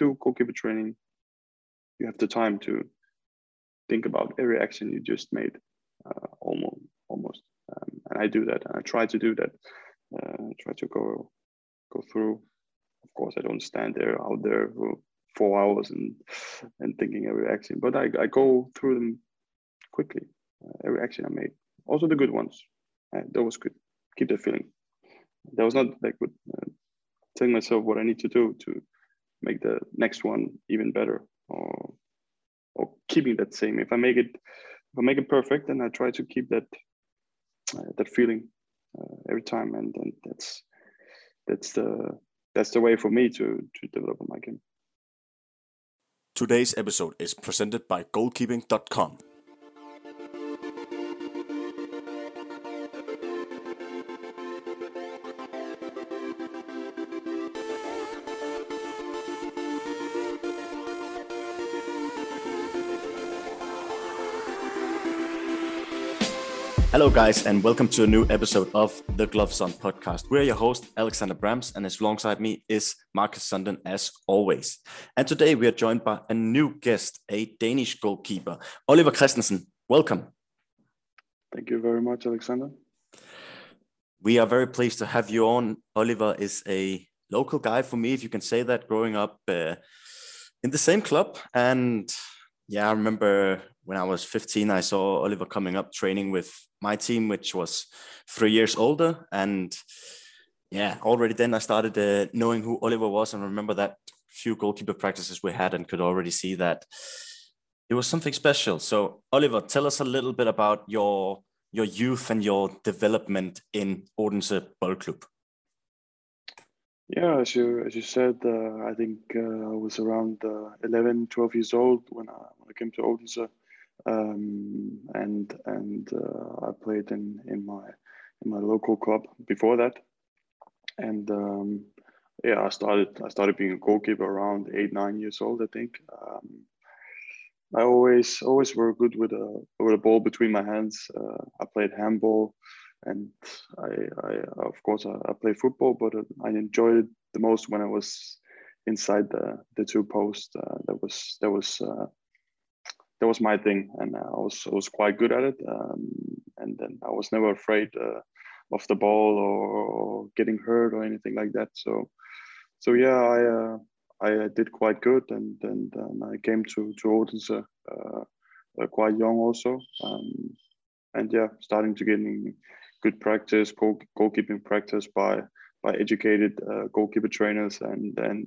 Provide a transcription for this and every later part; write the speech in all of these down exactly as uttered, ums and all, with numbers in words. do goalkeeper training, you have the time to think about every action you just made, uh, almost. almost. Um, and I do that. I try to do that. Uh, I try to go go through. Of course, I don't stand there out there for four hours and and thinking every action, but I, I go through them quickly. Uh, every action I made, also the good ones. Uh, that was good. Keep that feeling. That was not that good. Uh, telling myself what I need to do to make the next one even better, or or keeping that same. If I make it, if I make it perfect, then I try to keep that uh, that feeling uh, every time, and and that's that's the that's the way for me to to develop my game. Today's episode is presented by goalkeeping dot com. Hello guys, and welcome to a new episode of the Gloves on Podcast. We're your host, Alexander Brams, and alongside me is Marcus Sunden, as always. And today we are joined by a new guest, a Danish goalkeeper, Oliver Christensen. Welcome. Thank you very much, Alexander. We are very pleased to have you on. Oliver is a local guy for me, if you can say that, growing up uh, in the same club. And yeah, I remember when I was fifteen, I saw Oliver coming up training with my team, which was three years older. And yeah, already then I started uh, knowing who Oliver was, and remember that few goalkeeper practices we had and could already see that it was something special. So Oliver, tell us a little bit about your your youth and your development in Odense Boldklub. Yeah, as you, as you said, uh, I think uh, I was around uh, eleven, twelve years old when I, when I came to Odense. Um, and and uh, I played in, in my in my local club before that, and um, yeah, I started I started being a goalkeeper around eight nine years old, I think. Um, I always always were good with a with a ball between my hands. Uh, I played handball, and I, I of course I, I played football, but I enjoyed it the most when I was inside the the two posts. Uh, that was that was. Uh, That was my thing, and I was I was quite good at it. Um, and then I was never afraid uh, of the ball or, or getting hurt or anything like that. So, so yeah, I uh, I did quite good, and and, and I came to to Odense uh, uh, quite young also. Um, and yeah, starting to getting good practice, goal, goalkeeping practice by by educated uh, goalkeeper trainers, and and.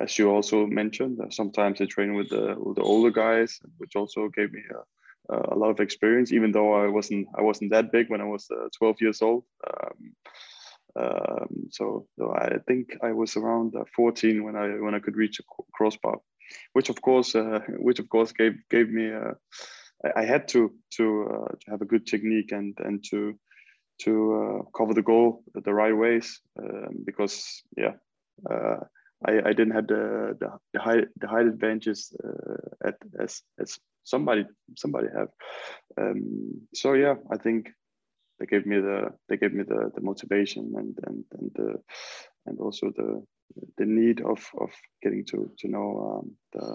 As you also mentioned, sometimes I train with the with the older guys, which also gave me a, a lot of experience. Even though I wasn't I wasn't that big when I was uh, twelve years old, um, um, so, so I think I was around fourteen when I when I could reach a crossbar, which of course uh, which of course gave gave me a, I had to to, uh, to have a good technique and and to to uh, cover the goal the right ways um, because yeah. Uh, I, I didn't have the the, the height the height advantages uh, at as as somebody somebody have, um, so yeah, I think they gave me the they gave me the, the motivation and and and the and also the the need of, of getting to to know um, the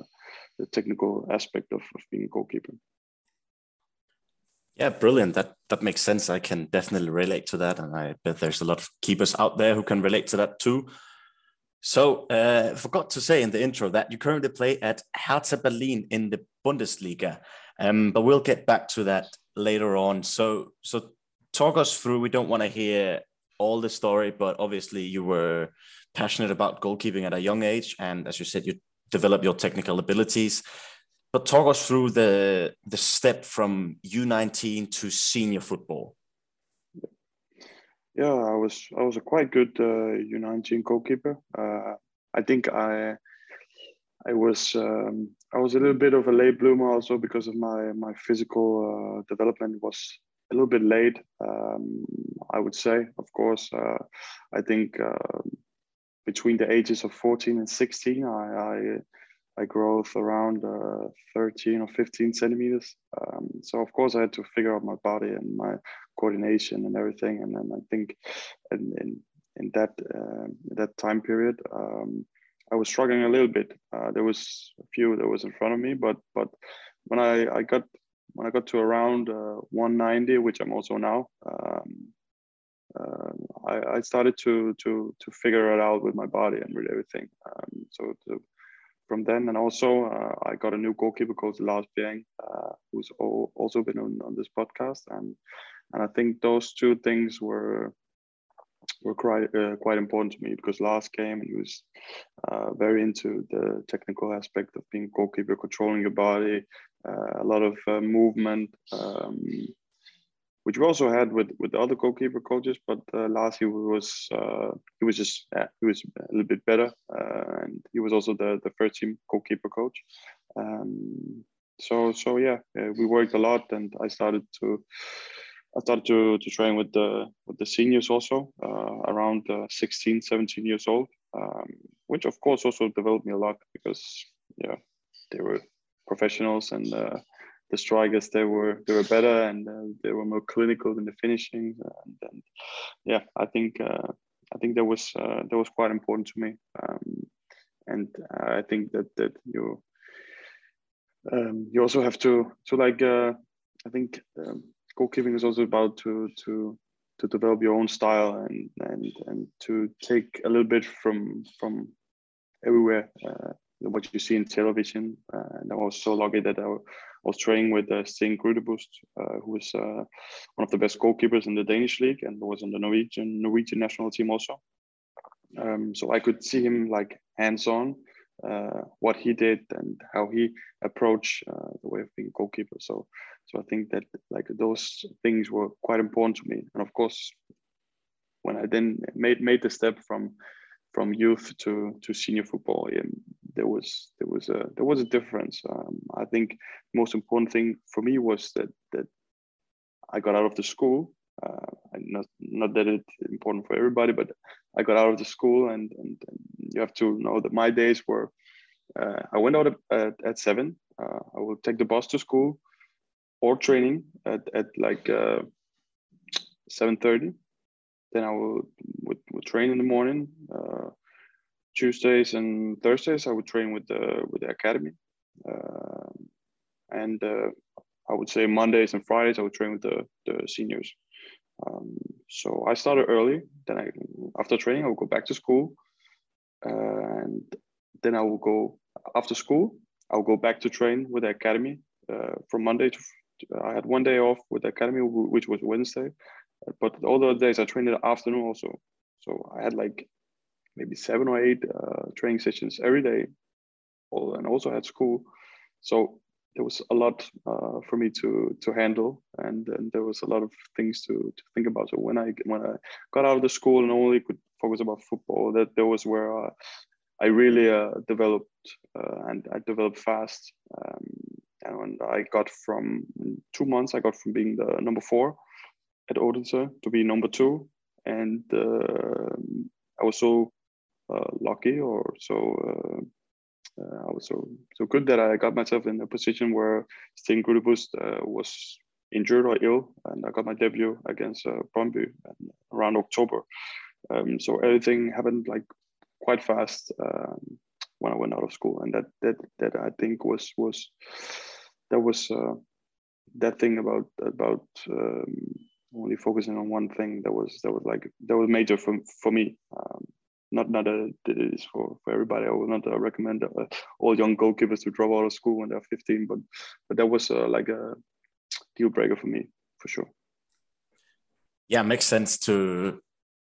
the technical aspect of, of being a goalkeeper. Yeah, brilliant. That that makes sense. I can definitely relate to that, and I bet there's a lot of keepers out there who can relate to that too. So, uh, forgot to say in the intro that you currently play at Hertha Berlin in the Bundesliga, um, but we'll get back to that later on. So, so talk us through. We don't want to hear all the story, but obviously you were passionate about goalkeeping at a young age, and as you said, you developed your technical abilities. But talk us through the the step from U nineteen to senior football. Yeah, I was I was a quite good uh, U nineteen goalkeeper. Uh, I think I I was um, I was a little bit of a late bloomer also because of my my physical uh, development was a little bit late. Um, I would say, of course, uh, I think uh, between the ages of fourteen and sixteen, I I, I growth around uh, thirteen or fifteen centimeters. Um, so of course, I had to figure out my body and my coordination and everything, and then I think in in, in that uh, that time period, um, I was struggling a little bit. Uh, there was a few that was in front of me, but but when I, I got when I got to around uh, one ninety, which I'm also now, um, uh, I, I started to to to figure it out with my body and with everything. Um, so to, from then, and also uh, I got a new goalkeeper called Lars Bjerg, uh, who's all, also been on, on this podcast, and and I think those two things were. were quite uh, quite important to me, because last game he was uh, very into the technical aspect of being a goalkeeper, controlling your body, uh, a lot of uh, movement, um, which we also had with, with other goalkeeper coaches. But uh, last year was uh, he was just uh, he was a little bit better, uh, and he was also the the first team goalkeeper coach. Um, so so yeah, uh, we worked a lot, and I started to. I started to, to train with the with the seniors also, uh, around uh, sixteen, seventeen years old, um, which of course also developed me a lot, because yeah, they were professionals, and uh, the strikers they were they were better, and uh, they were more clinical in the finishing, and, and yeah, I think uh, I think that was uh, that was quite important to me, um, and I think that that you um, you also have to to like uh, I think. Um, Goalkeeping is also about to to to develop your own style, and and and to take a little bit from from everywhere, uh, what you see in television. Uh, and I was so lucky that I was training with uh, Sten Grytebust, uh, who is uh, one of the best goalkeepers in the Danish league, and was on the Norwegian Norwegian national team also. Um, so I could see him like hands-on, uh, what he did and how he approached uh, the way of being a goalkeeper. So. So I think that like those things were quite important to me, and of course, when I then made made the step from from youth to to senior football, yeah, there was there was a there was a difference. Um, I think the most important thing for me was that that I got out of the school. Uh, not not that it's important for everybody, but I got out of the school, and and, and you have to know that my days were. Uh, I went out at, at, at seven. Uh, I would take the bus to school. Or training at, at like uh, seven thirty. Then I would, would, would train in the morning. Uh, Tuesdays and Thursdays, I would train with the, with the academy. Uh, and uh, I would say Mondays and Fridays, I would train with the, the seniors. Um, so I started early. Then I, after training, I would go back to school. Uh, and then I would go, after school, I would go back to train with the academy. Uh, from Monday to, I had one day off with the academy, which was Wednesday, but all the other days I trained in the afternoon also. So I had like maybe seven or eight uh, training sessions every day, and also had school. So there was a lot uh, for me to to handle, and, and there was a lot of things to, to think about. So when I when I got out of the school and only could focus about football, that that was where I, I really uh, developed, uh, and I developed fast. Um, And I got from two months, I got from being the number four at Odense to be number two. And uh, I was so uh, lucky or so, uh, uh, I was so, so good that I got myself in a position where Sten Grytebust uh, was injured or ill. And I got my debut against uh, Brøndby around October. Um, so everything happened like quite fast um, when I went out of school. And that, that, that I think was, was, That was uh, that thing about about um, only focusing on one thing. That was that was like that was major for for me. Um, not not that it is for, for everybody. I would not uh, recommend uh, all young goalkeepers to drop out of school when they're fifteen. But but that was uh, like a deal breaker for me for sure. Yeah, it makes sense to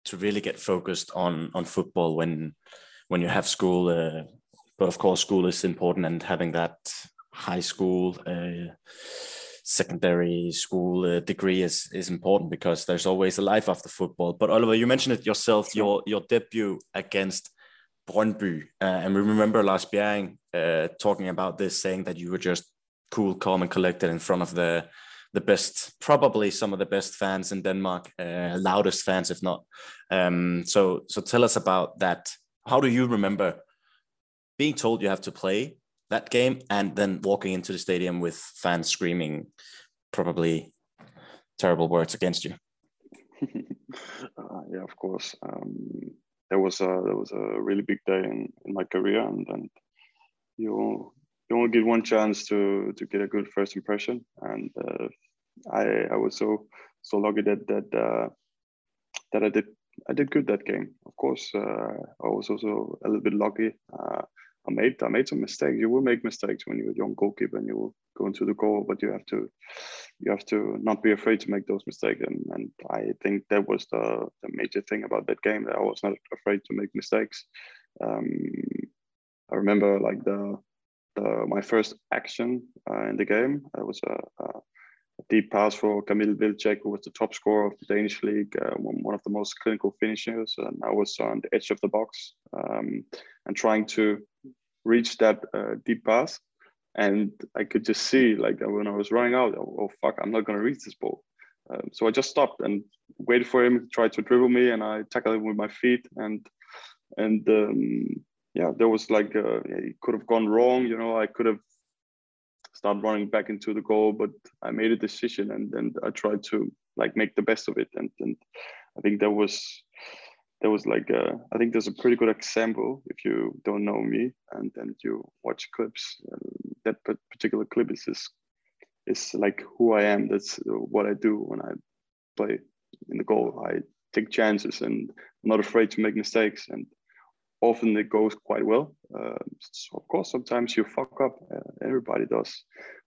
to really get focused on on football when when you have school. Uh, but of course, school is important, and having that. High school, uh, secondary school uh, degree is is important, because there's always a life after football. But Oliver, you mentioned it yourself, your your debut against Brøndby, uh, and we remember Lars Bjerg uh, talking about this, saying that you were just cool, calm, and collected in front of the the best, probably some of the best fans in Denmark, uh, loudest fans, if not. Um, so so tell us about that. How do you remember being told you have to play that game, and then walking into the stadium with fans screaming probably terrible words against you? uh, yeah, of course. Um, that was a that was a really big day in, in my career, and, and you you only get one chance to to get a good first impression, and uh, I I was so so lucky that that uh, that I did I did good that game. Of course, uh, I was also a little bit lucky. Uh, I made I made some mistakes. You will make mistakes when you're a young goalkeeper and you will go into the goal, but you have to you have to not be afraid to make those mistakes. And, and I think that was the, the major thing about that game, that I was not afraid to make mistakes. Um, I remember like the, the my first action uh, in the game. It was a, a deep pass for Kamil Vilcek, who was the top scorer of the Danish league, uh, one of the most clinical finishers. And I was on the edge of the box um, and trying to reach that uh, deep pass. And I could just see, like, when I was running out, oh, fuck, I'm not going to reach this ball. Uh, so I just stopped and waited for him, tried to dribble me, and I tackled him with my feet. And, and um, yeah, there was like, uh, it could have gone wrong. You know, I could have started running back into the goal, but I made a decision, and then I tried to, like, make the best of it. And, and I think that was... There was like a, I think there's a pretty good example if you don't know me and then you watch clips. Uh, that particular clip is is is like who I am. That's what I do when I play in the goal. I take chances and I'm not afraid to make mistakes. And often it goes quite well. Uh, so of course, sometimes you fuck up. Uh, everybody does.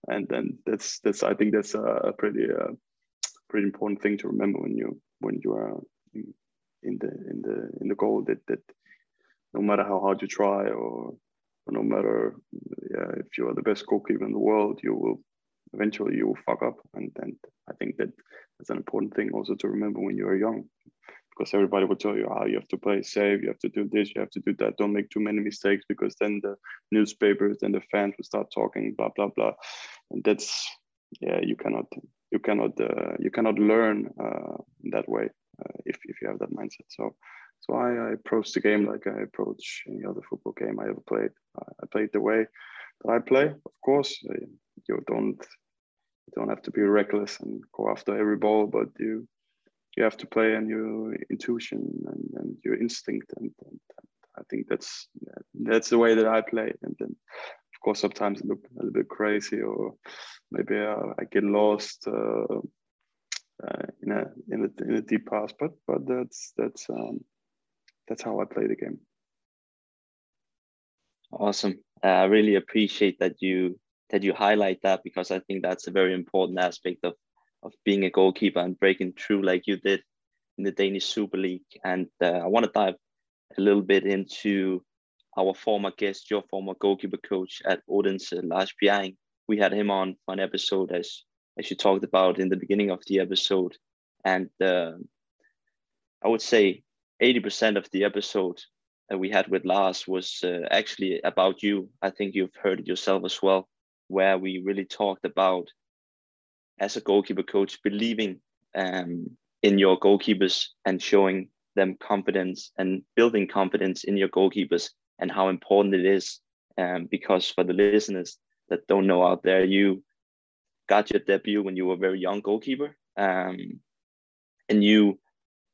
And then that's that's I think that's a pretty uh, pretty important thing to remember when you when you are. In, in the in the in the goal, that that no matter how hard you try or, or no matter yeah, if you are the best goalkeeper in the world, you will eventually you will fuck up. And and I think that that's an important thing also to remember when you are young, because everybody will tell you how oh, you have to play safe, you have to do this, you have to do that, don't make too many mistakes, because then the newspapers and the fans will start talking blah blah blah, and that's yeah you cannot you cannot uh, you cannot learn uh, in that way. Uh, if, if you have that mindset. So so I, I approach the game like I approach any other football game I ever played. I, I played the way that I play. Of course, uh, you don't you don't have to be reckless and go after every ball, but you you have to play on your intuition and, and your instinct. And, and, and I think that's that's the way that I play. And then, of course, sometimes I look a little bit crazy, or maybe I, I get lost. Uh, Uh, in a in a in a deep pass, but but that's that's um, that's how I play the game. Awesome. Uh, I really appreciate that you that you highlight that, because I think that's a very important aspect of of being a goalkeeper and breaking through like you did in the Danish Super League. And uh, I want to dive a little bit into our former guest, your former goalkeeper coach at Odense, Lars Bjerg. We had him on for an episode, as as you talked about in the beginning of the episode. And uh, I would say eighty percent of the episode that we had with Lars was uh, actually about you. I think you've heard it yourself as well, where we really talked about, as a goalkeeper coach, believing um, in your goalkeepers and showing them confidence and building confidence in your goalkeepers, and how important it is. Um, because for the listeners that don't know out there, you got your debut when you were a very young goalkeeper, um, and you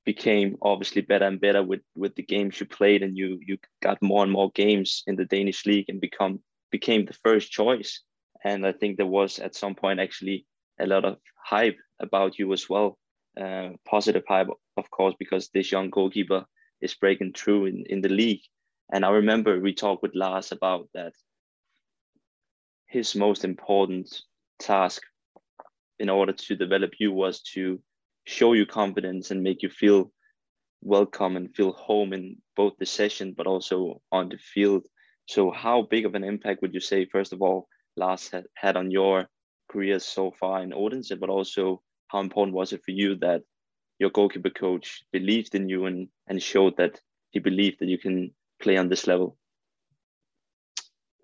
became obviously better and better with, with the games you played, and you you got more and more games in the Danish league and become became the first choice. And I think there was at some point actually a lot of hype about you as well, uh, positive hype, of course, because this young goalkeeper is breaking through in, in the league. And I remember we talked with Lars about that. His most important task in order to develop you was to show you confidence and make you feel welcome and feel home in both the session but also on the field. So how big of an impact would you say, first of all, Lars had, had on your career so far in Odense, but also how important was it for you that your goalkeeper coach believed in you and, and showed that he believed that you can play on this level?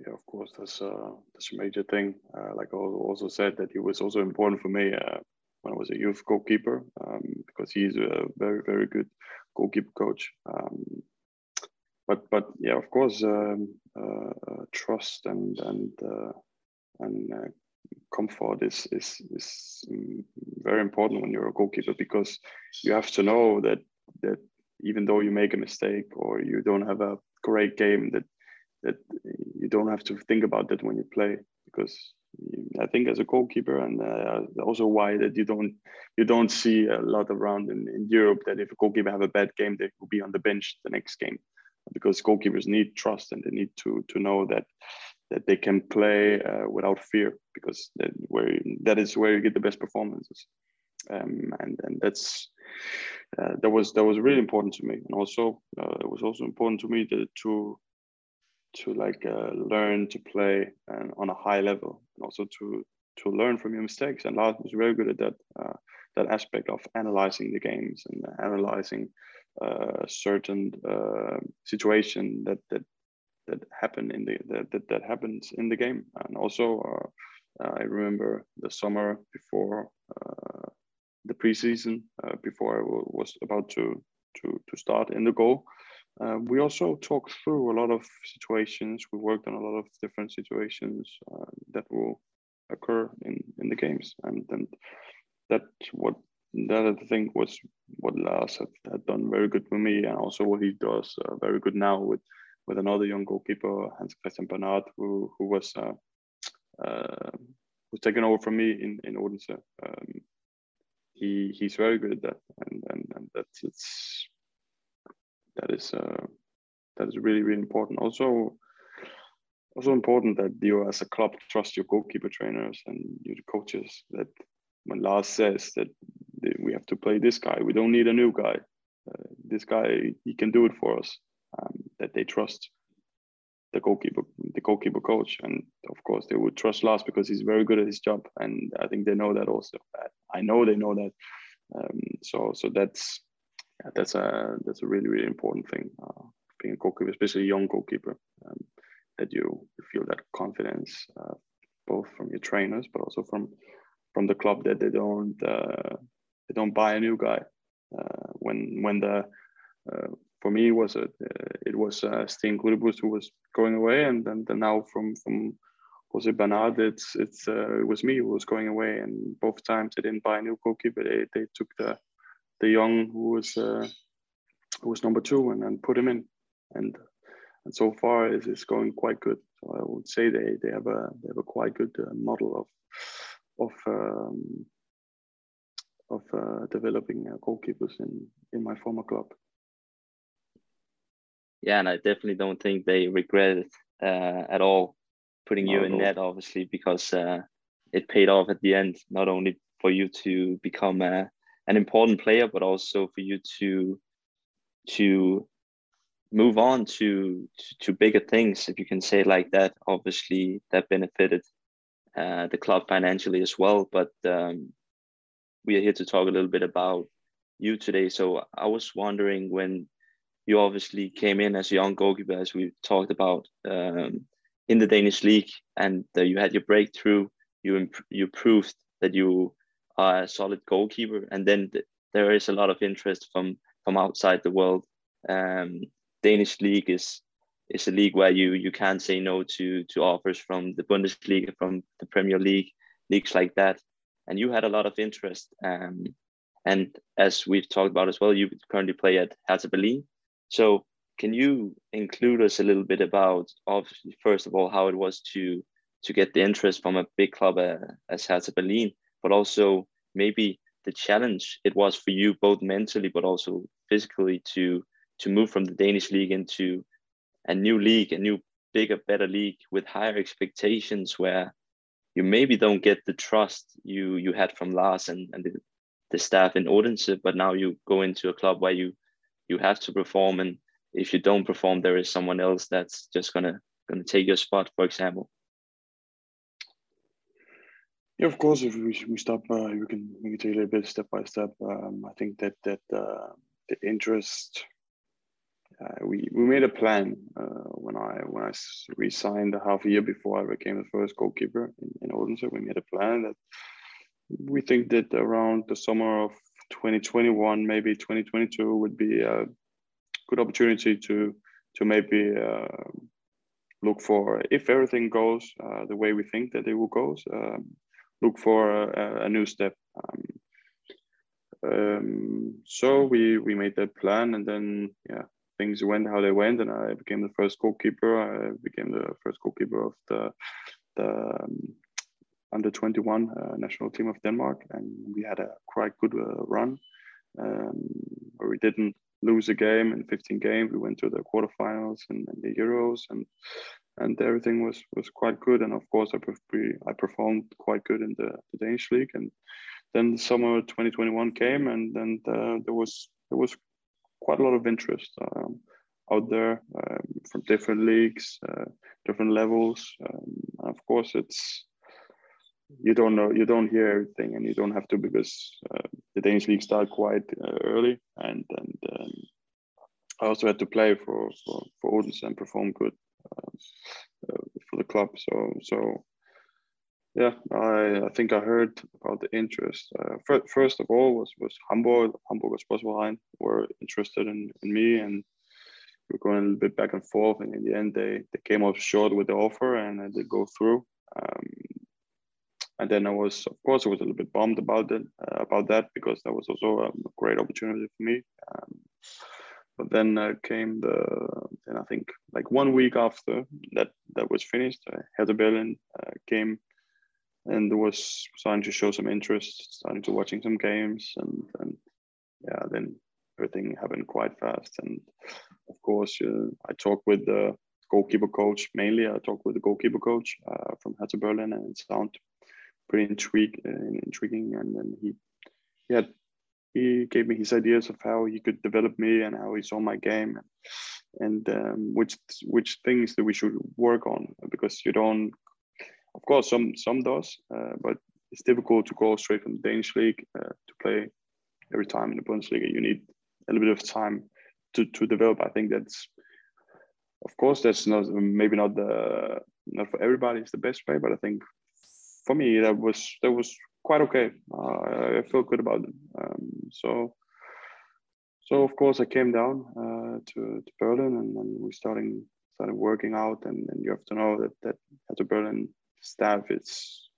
Yeah, of course, that's, uh, that's a major thing. Uh, like I also said, that he was also important for me uh, when I was a youth goalkeeper, um, because he's a very, very good goalkeeper coach. Um, but, but yeah, of course, um, uh, trust and and uh, and uh, comfort is is is very important when you're a goalkeeper, because you have to know that that even though you make a mistake or you don't have a great game, that that you don't have to think about that when you play, because I think as a goalkeeper, and uh, also why that you don't you don't see a lot around in, in Europe, that if a goalkeeper have a bad game, they will be on the bench the next game, because goalkeepers need trust and they need to to know that that they can play uh, without fear, because that where that is where you get the best performances, um, and and that's uh, that was that was really important to me, and also uh, it was also important to me to to, to like uh, learn to play and on a high level, and also to to learn from your mistakes. And Lars was very good at that uh, that aspect of analyzing the games and analyzing uh, certain uh, situation that that. that happened in the that, that that happens in the game. And also uh, I remember the summer before uh, the preseason, uh, before I w- was about to to to start in the goal, uh, we also talked through a lot of situations. We worked on a lot of different situations uh, that will occur in in the games, and then that what that I think was what Lars had, had done very good for me, and also what he does uh, very good now with with another young goalkeeper, Hans-Christian Bernard, who who was uh, uh, was taken over from me in in Odense. Um, he he's very good at that, and and, and that's it's that is uh, that is really really important. Also, also important that you as a club trust your goalkeeper trainers and your coaches. That when Lars says that we have to play this guy, we don't need a new guy. Uh, this guy he can do it for us. Um, that they trust the goalkeeper, the goalkeeper coach, and of course they would trust Lars because he's very good at his job, and I think they know that also. I know they know that. Um, so, so that's that's a that's a really really important thing, uh, being a goalkeeper, especially a young goalkeeper, um, that you feel that confidence uh, both from your trainers but also from from the club, that they don't uh, they don't buy a new guy uh, when when the uh, For me, it was a, uh, it was uh, Sten Grytebust who was going away, and then now from from Jose Bernard, it's it's uh, it was me who was going away, and both times they didn't buy a new goalkeeper. They they took the the young who was uh, who was number two and, and put him in, and and so far it's, it's going quite good. So I would say they they have a they have a quite good uh, model of of um, of uh, developing uh, goalkeepers in in my former club. Yeah, and I definitely don't think they regret it uh, at all, putting you in net, obviously, because uh, it paid off at the end, not only for you to become a, an important player, but also for you to to move on to, to, to bigger things, if you can say it like that. Obviously, that benefited uh, the club financially as well, but um, we are here to talk a little bit about you today. So I was wondering when... You obviously came in as a young goalkeeper, as we talked about, um, in the Danish league, and uh, you had your breakthrough. You imp- you proved that you are a solid goalkeeper, and then th- there is a lot of interest from, from outside the world. Um, Danish league is is a league where you you can't say no to to offers from the Bundesliga, from the Premier League, leagues like that, and you had a lot of interest. Um, and as we've talked about as well, you currently play at Hertha Berlin. So can you include us a little bit about, obviously, first of all, how it was to to get the interest from a big club uh, as Hertha Berlin, but also maybe the challenge it was for you, both mentally but also physically, to to move from the Danish league into a new league, a new, bigger, better league with higher expectations, where you maybe don't get the trust you, you had from Lars and, and the, the staff in Odense, but now you go into a club where you You have to perform, and if you don't perform, there is someone else that's just gonna gonna take your spot, for example. Yeah, of course. If we we stop, uh, we can we can take it a bit step by step. Um, I think that that uh, the interest. Uh, we we made a plan uh, when I when I resigned a half a year before I became the first goalkeeper in, in Odense. We made a plan that we think that around the summer of twenty twenty-one, maybe twenty twenty-two, would be a good opportunity to to maybe uh, look for, if everything goes uh, the way we think that it will go, um, look for a, a new step. Um, Um, so we, we made that plan, and then, yeah, things went how they went, and I became the first goalkeeper. I became the first goalkeeper of the, the um, under twenty-one uh, national team of Denmark, and we had a quite good uh, run um, where we didn't lose a game in fifteen games. We went to the quarterfinals and, and the Euros, and and everything was, was quite good. And of course, I pre- I performed quite good in the, the Danish league. And then the summer twenty twenty-one came, and then uh, there was there was quite a lot of interest um, out there um, from different leagues, uh, different levels. Um, and of course, it's you don't know, you don't hear everything, and you don't have to, because uh, the Danish league started quite uh, early, and and um, I also had to play for for, for Odense and perform good uh, uh, for the club. So so yeah, I, I think I heard about the interest. Uh, first, first of all, was was Hamburg, Hamburg Sportsverein were interested in, in me, and we were going a little bit back and forth. And in the end, they they came up short with the offer, and I did go through. Um, And then I was, of course, I was a little bit bummed about that, uh, about that because that was also a great opportunity for me. Um, but then uh, came the, and I think like one week after that that was finished, uh, Hertha Berlin uh, came, and there was starting to show some interest, starting to watching some games, and, and yeah, then everything happened quite fast. And of course, uh, I talked with the goalkeeper coach mainly. I talked with the goalkeeper coach uh, from Hertha Berlin, and it sounded pretty intrigue, uh, intriguing, and then he, he had, he gave me his ideas of how he could develop me and how he saw my game, and um, which which things that we should work on, because you don't, of course, some some does, uh, but it's difficult to go straight from the Danish league uh, to play every time in the Bundesliga. You need a little bit of time to to develop. I think that's, of course, that's not maybe not the not for everybody it's the best way, but I think, for me, that was that was quite okay. Uh, I feel good about it. Um, so, so of course, I came down uh, to, to Berlin, and then we starting started working out. And, and you have to know that that at the Berlin staff, it's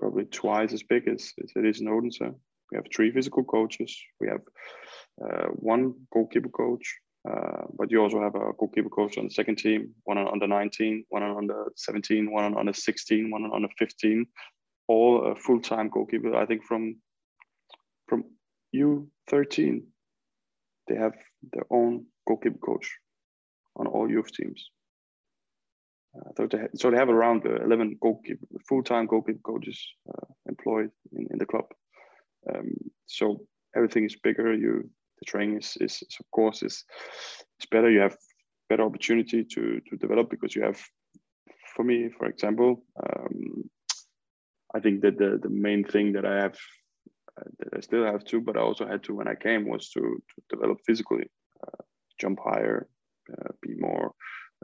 probably twice as big as, as it is in Odense. We have three physical coaches. We have uh, one goalkeeper coach, uh, but you also have a goalkeeper coach on the second team, one on under nineteen, one on under seventeen, one on under sixteen, one on under fifteen, all a full-time goalkeeper. I think from from U thirteen, they have their own goalkeeper coach on all youth teams. Uh, so, they ha- so they have around eleven goalkeeper, full-time goalkeeper coaches uh, employed in, in the club. Um, so everything is bigger. You The training is, is, is of course, is it's better. You have better opportunity to to develop, because you have, for me, for example, um, I think that the, the main thing that I have, uh, that I still have to, but I also had to when I came, was to, to develop physically, uh, jump higher, uh, be more,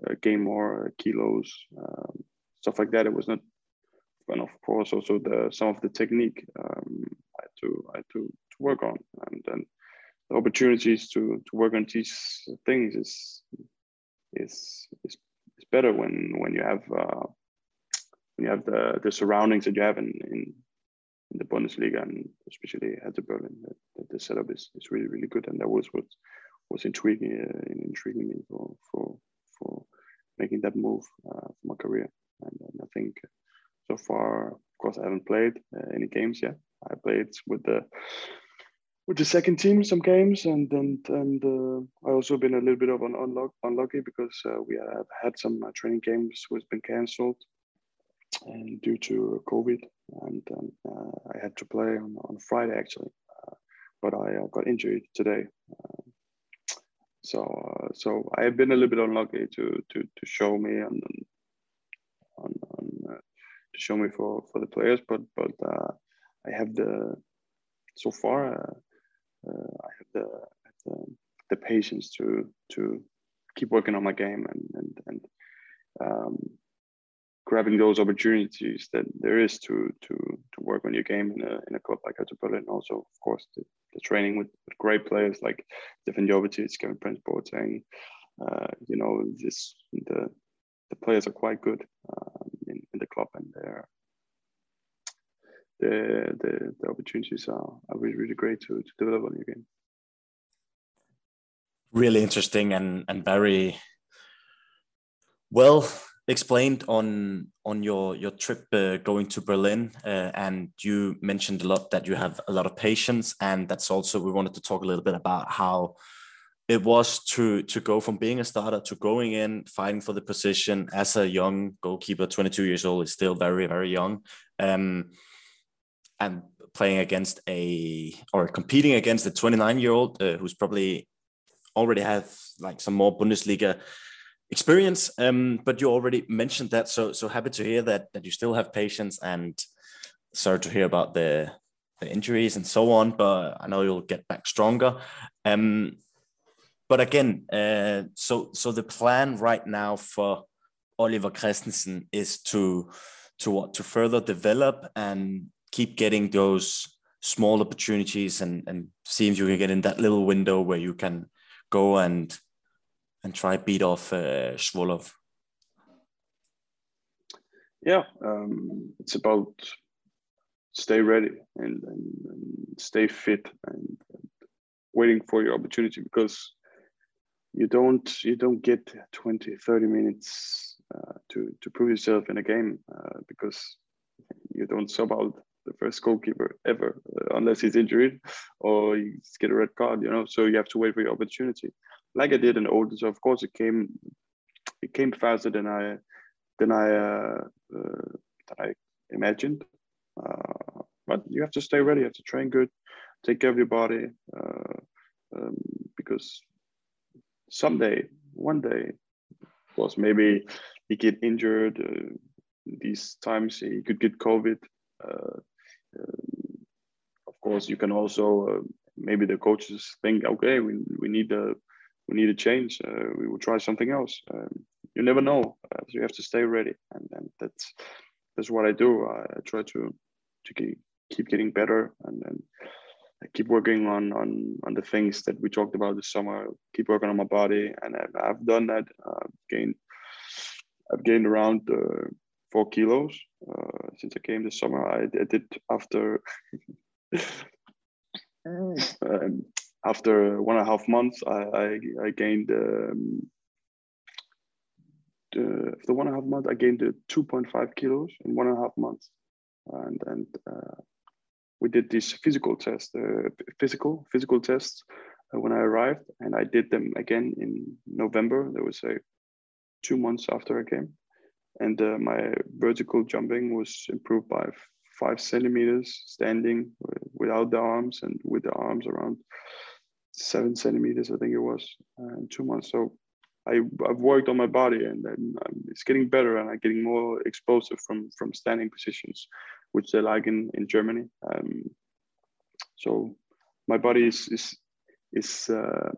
uh, gain more kilos, um, stuff like that. It was not, and of course, also the some of the technique um, I had to I had to, to work on, and then the opportunities to, to work on these things is is is, is better when when you have uh, when you have the, the surroundings that you have in, in, in the Bundesliga, and especially at the Berlin, that, that the setup is, is really really good, and that was what was intriguing uh, intriguing me for, for for making that move uh, for my career. And, and I think so far, of course, I haven't played uh, any games yet. I played with the With the second team, some games, and and and uh, I also been a little bit of an unluck, unlucky because uh, we have had some uh, training games which been cancelled, and due to COVID, and um, uh, I had to play on, on Friday actually, uh, but I uh, got injured today, uh, so uh, so I have been a little bit unlucky to to to show me and on, on uh, to show me for for the players, but but uh, I have the so far. Uh, Uh, I have the, the the patience to to keep working on my game and and and um, grabbing those opportunities that there is to to to work on your game in a in a club like Hertha Berlin. Also, of course, the, the training with, with great players like Dzenjović, Kevin Prince Boateng. Uh, you know, this the the players are quite good um, in in the club, and they're. They the the, the opportunities are, are really, really great to, to develop on your game. Really interesting and, and very well explained on on your your trip uh, going to Berlin, uh, and you mentioned a lot that you have a lot of patience, and that's also we wanted to talk a little bit about how it was to to go from being a starter to going in, fighting for the position as a young goalkeeper. Twenty-two years old is still very, very young, um, and playing against a or competing against a twenty-nine year old uh, who's probably already have like some more Bundesliga experience, um, but you already mentioned that, so so happy to hear that that you still have patience, and sorry to hear about the the injuries and so on, but I know you'll get back stronger. Um, but again, uh, so so the plan right now for Oliver Christensen is to to what to further develop and keep getting those small opportunities, and and see if you can get in that little window where you can go and. And try beat off uh, Schwolow. Yeah, um, it's about stay ready and, and, and stay fit and, and waiting for your opportunity, because you don't you don't get twenty, thirty minutes uh, to to prove yourself in a game, uh, because you don't sub out the first goalkeeper ever uh, unless he's injured or you get a red card, you know. So you have to wait for your opportunity. Like I did in Odense, of course, it came, it came faster than I, than I, uh, uh, than I imagined. Uh, but you have to stay ready. You have to train good, take care of your body, uh, um, because someday, one day, of course, maybe you get injured. Uh, these times you could get COVID. Uh, um, of course, you can also uh, maybe the coaches think, okay, we we need a. We need a change. Uh, we will try something else. Um, you never know. Uh, so you have to stay ready, and, and that's that's what I do. I, I try to to keep, keep getting better, and, and I keep working on, on on the things that we talked about this summer. Keep working on my body, and I've, I've done that. I've gained I've gained around uh, four kilos uh, since I came this summer. I, I did after. um, After one and a half months, I I, I gained um, uh, after one and a half months I gained uh, two point five kilos in one and a half months, and and uh, we did this physical test, uh, physical physical tests uh, when I arrived, and I did them again in November. There was a uh, two months after I came, and uh, my vertical jumping was improved by five centimeters, standing without the arms and with the arms around seven centimeters, I think it was, uh, in two months. So I, I've worked on my body, and, and I'm, it's getting better, and I'm getting more explosive from, from standing positions, which they like in, in Germany. Um, so my body is is, is uh,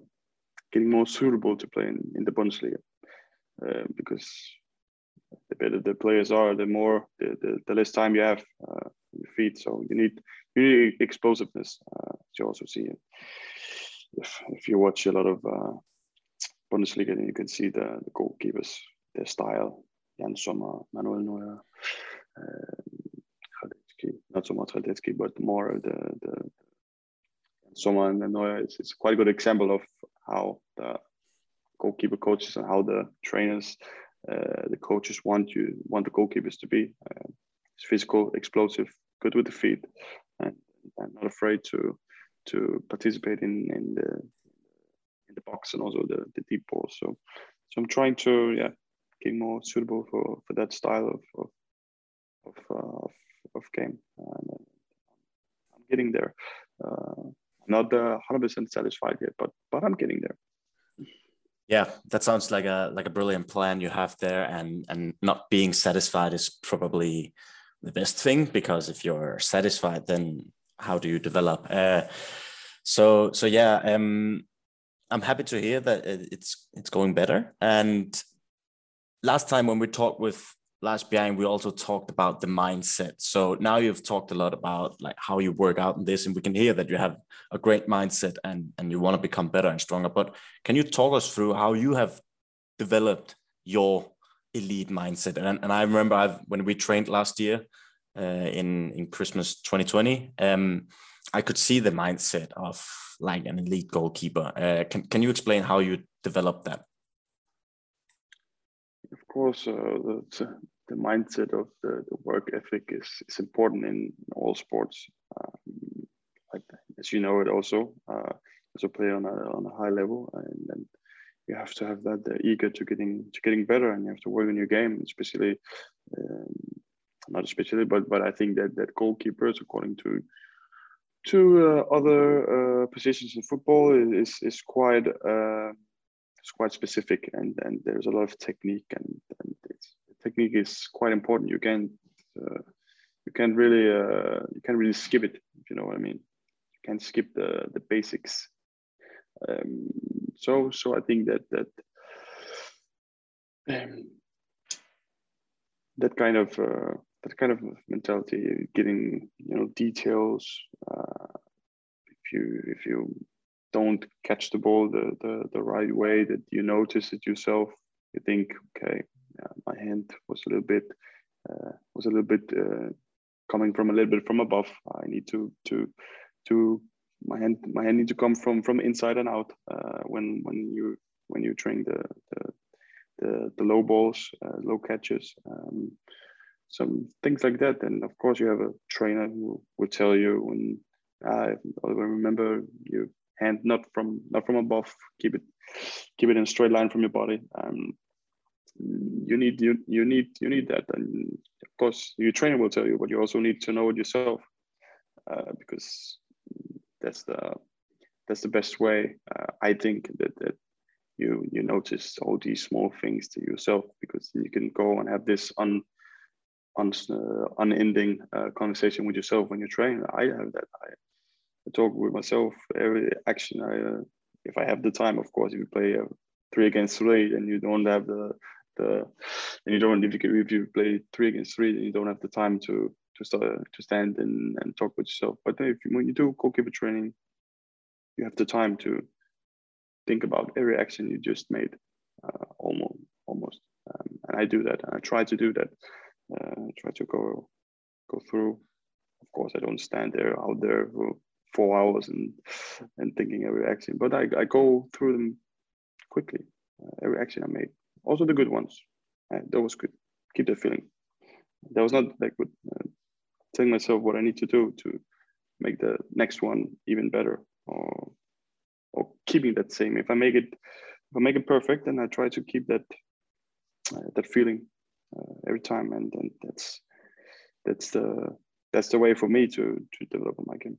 getting more suitable to play in, in the Bundesliga, uh, because the better the players are, the more the, the, the less time you have uh, on your feet. So you need you need explosiveness. Uh, as you also see if if you watch a lot of uh, Bundesliga, then you can see the, the goalkeepers, their style. Jan Sommer, Manuel Neuer, uh, Kretzky. Not so much Kretzky, but more the the Jan Sommer and the Neuer. It's, it's quite a good example of how the goalkeeper coaches and how the trainers. Uh, the coaches want you want the goalkeepers to be uh, physical, explosive, good with the feet, and, and not afraid to to participate in, in the in the box and also the, the deep ball. So, so I'm trying to yeah get more suitable for, for that style of of of, uh, of, of game. And I'm getting there. Uh, not uh, one hundred percent satisfied yet, but but I'm getting there. Yeah, that sounds like a like a brilliant plan you have there, and and not being satisfied is probably the best thing, because if you're satisfied, then how do you develop? Uh, so so yeah, um, I'm happy to hear that it's it's going better. And last time when we talked with Lars Bjerg, we also talked about the mindset. So now you've talked a lot about like how you work out in this, and we can hear that you have a great mindset and, and you want to become better and stronger. But can you talk us through how you have developed your elite mindset? And, and I remember I've, when we trained last year, uh, in in Christmas twenty twenty. Um, I could see the mindset of like an elite goalkeeper. Uh, can can you explain how you developed that? Of course, uh, the, the mindset of the, the work ethic is, is important in all sports. Um, like, as you know, it also uh, as a player on a on a high level, and, and you have to have that uh, eager to getting to getting better, and you have to work on your game, especially um, not especially, but but I think that that goalkeepers, according to to uh, other uh, positions in football, is is quite. Uh, It's quite specific, and, and there's a lot of technique, and, and it's, technique is quite important. You can uh, you can't really uh, you can't really skip it, if you know what I mean. You can't skip the the basics. Um, so so I think that that um, that kind of uh, that kind of mentality, getting you know details. Uh, if you if you don't catch the ball the, the, the right way, that you notice it yourself. You think, okay, yeah, my hand was a little bit uh, was a little bit uh, coming from a little bit from above. I need to to to my hand my hand need to come from from inside and out uh, when when you when you train the the the, the low balls, uh, low catches, um, some things like that. And of course, you have a trainer who will tell you when I uh, remember you. And not from not from above. Keep it, keep it in a straight line from your body. Um, you need you you need you need that, and of course your trainer will tell you, but you also need to know it yourself, uh, because that's the that's the best way. Uh, I think that that you you notice all these small things to yourself, because you can go and have this un un uh, unending uh, conversation with yourself when you train. I have that. I, I talk with myself every action. I, uh, if I have the time, of course. If you play uh, three against three, and you don't have the the, and you don't if you, if you play three against three, then you don't have the time to to start to stand and, and talk with yourself. But then if you, when you do goalkeeper training, you have the time to think about every action you just made, uh, almost almost. Um, and I do that. And I try to do that. Uh, I try to go go through. Of course, I don't stand there out there. Who, four hours and and thinking every action, but I, I go through them quickly, uh, every action I made, also the good ones. Uh, that was good. Keep that feeling. That was not that good. Uh, telling myself what I need to do to make the next one even better, or or keeping that same. If I make it, if I make it perfect, then I try to keep that uh, that feeling uh, every time, and and that's that's the that's the way for me to to develop my game.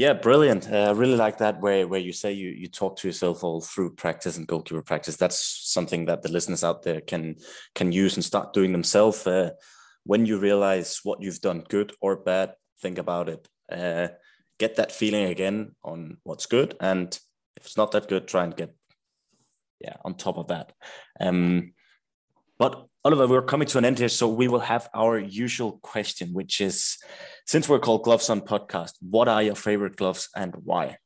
Yeah, brilliant. I uh, really like that way where you say you you talk to yourself all through practice and goalkeeper practice. That's something that the listeners out there can can use and start doing themselves. Uh, when you realize what you've done good or bad, think about it. Uh, get that feeling again on what's good. And if it's not that good, try and get yeah on top of that. Um, but Oliver, we're coming to an end here, so we will have our usual question, which is, since we're called Gloves on Podcast, what are your favorite gloves and why?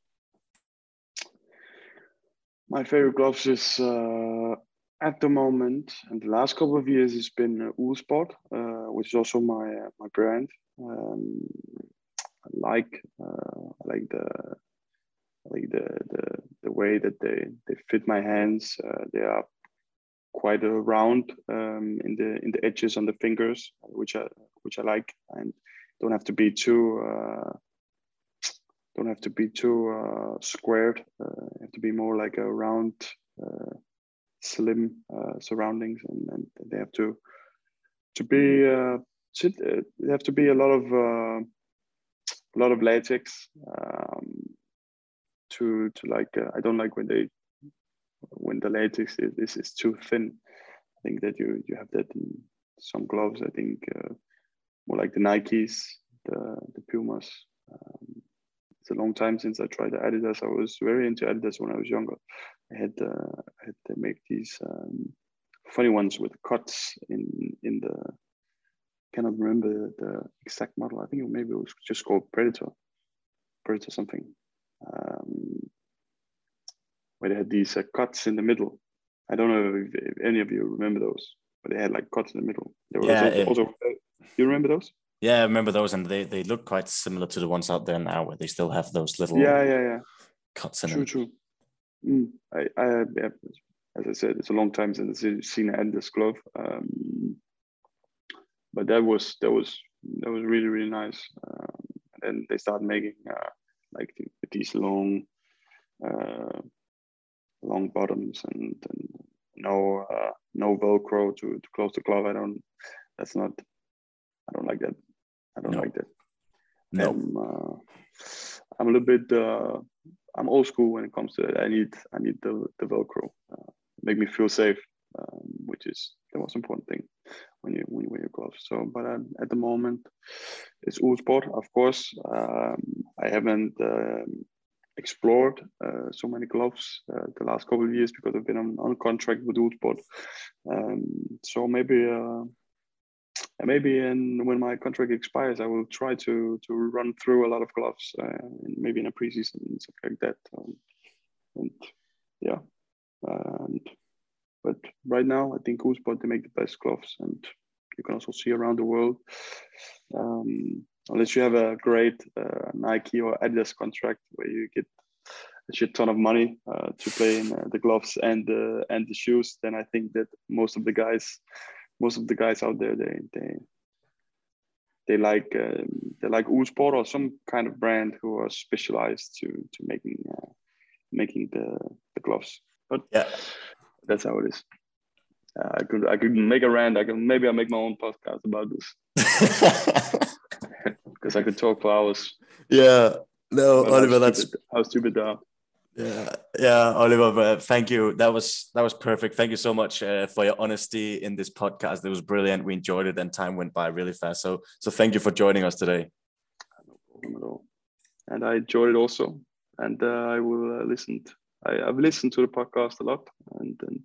My favorite gloves is, uh, at the moment, and the last couple of years, it's been uh, Uhlsport, uh, which is also my uh, my brand. Um, I like uh, I like the I like the, the the way that they they fit my hands. Uh, they are quite a round um, in the in the edges on the fingers, which I which I like, and don't have to be too uh, don't have to be too uh, squared. Uh, have to be more like a round, uh, slim uh, surroundings, and, and they have to to be uh, sit, uh, they have to be a lot of uh, a lot of latex. Um, to to like uh, I don't like when they. When the latex is, is, is too thin. I think that you you have that in some gloves. I think uh, more like the Nikes, the, the Pumas. Um, it's a long time since I tried the Adidas. I was very into Adidas when I was younger. I had uh, I had to make these um, funny ones with cuts in in the. Cannot remember the exact model. I think maybe it was just called Predator, Predator something. Um, Where they had these uh, cuts in the middle. I don't know if, if any of you remember those. but they had like cuts in the middle. They were yeah, also, it, also uh, you remember those? Yeah, I remember those, and they, they look quite similar to the ones out there now, where they still have those little yeah, yeah, yeah. cuts in true, them. True, true. Mm, I, I, yeah, as I said, it's a long time since I've seen an endless glove. Um, but that was that was that was really really nice. Um, and then they started making uh, like these long, uh, long bottoms and, and no uh, no Velcro to, to close the glove. I don't. That's not. I don't like that. I don't no. like that. No. Um, uh, I'm a little bit. Uh, I'm old school when it comes to that. I need. I need the the Velcro. Uh, make me feel safe, um, which is the most important thing when you when you wear your gloves. So, but I'm, at the moment, it's Uhlsport, of course. Um, I haven't uh, explored uh, so many gloves uh, the last couple of years because I've been on, on contract with Uhlsport. Um, so maybe. Uh, And maybe in, when my contract expires, I will try to to run through a lot of gloves, uh, maybe in a preseason and stuff like that. Um, and yeah, and but right now I think Uhlsport, they make the best gloves, and you can also see around the world. Um, unless you have a great uh, Nike or Adidas contract where you get a shit ton of money uh, to play in uh, the gloves and the uh, and the shoes, then I think that most of the guys. Most of the guys out there, they they they like um, they like Uhlsport or some kind of brand who are specialized to to making uh, making the, the gloves. But yeah, that's how it is. Uh, I could I could make a rant. I can maybe I make my own podcast about this because I could talk for hours. Yeah, no, but Oliver, that's how stupid they are. Yeah, yeah, Oliver, thank you. That was that was perfect. Thank you so much uh, for your honesty in this podcast. It was brilliant. We enjoyed it, and time went by really fast. So, so thank you for joining us today. No problem at all. And I enjoyed it also. And uh, I will uh, listen. To, I, I've listened to the podcast a lot, and, and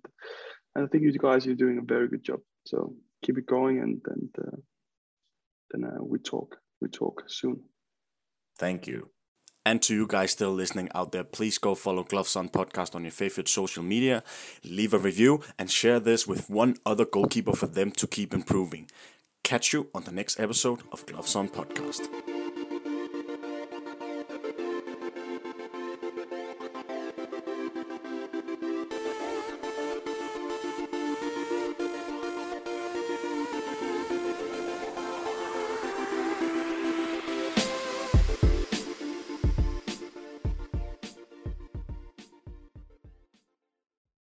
and I think you guys are doing a very good job. So keep it going, and and uh, then uh, we talk. We talk soon. Thank you. And to you guys still listening out there, please go follow Gloves On Podcast on your favorite social media, leave a review, and share this with one other goalkeeper for them to keep improving. Catch you on the next episode of Gloves On Podcast.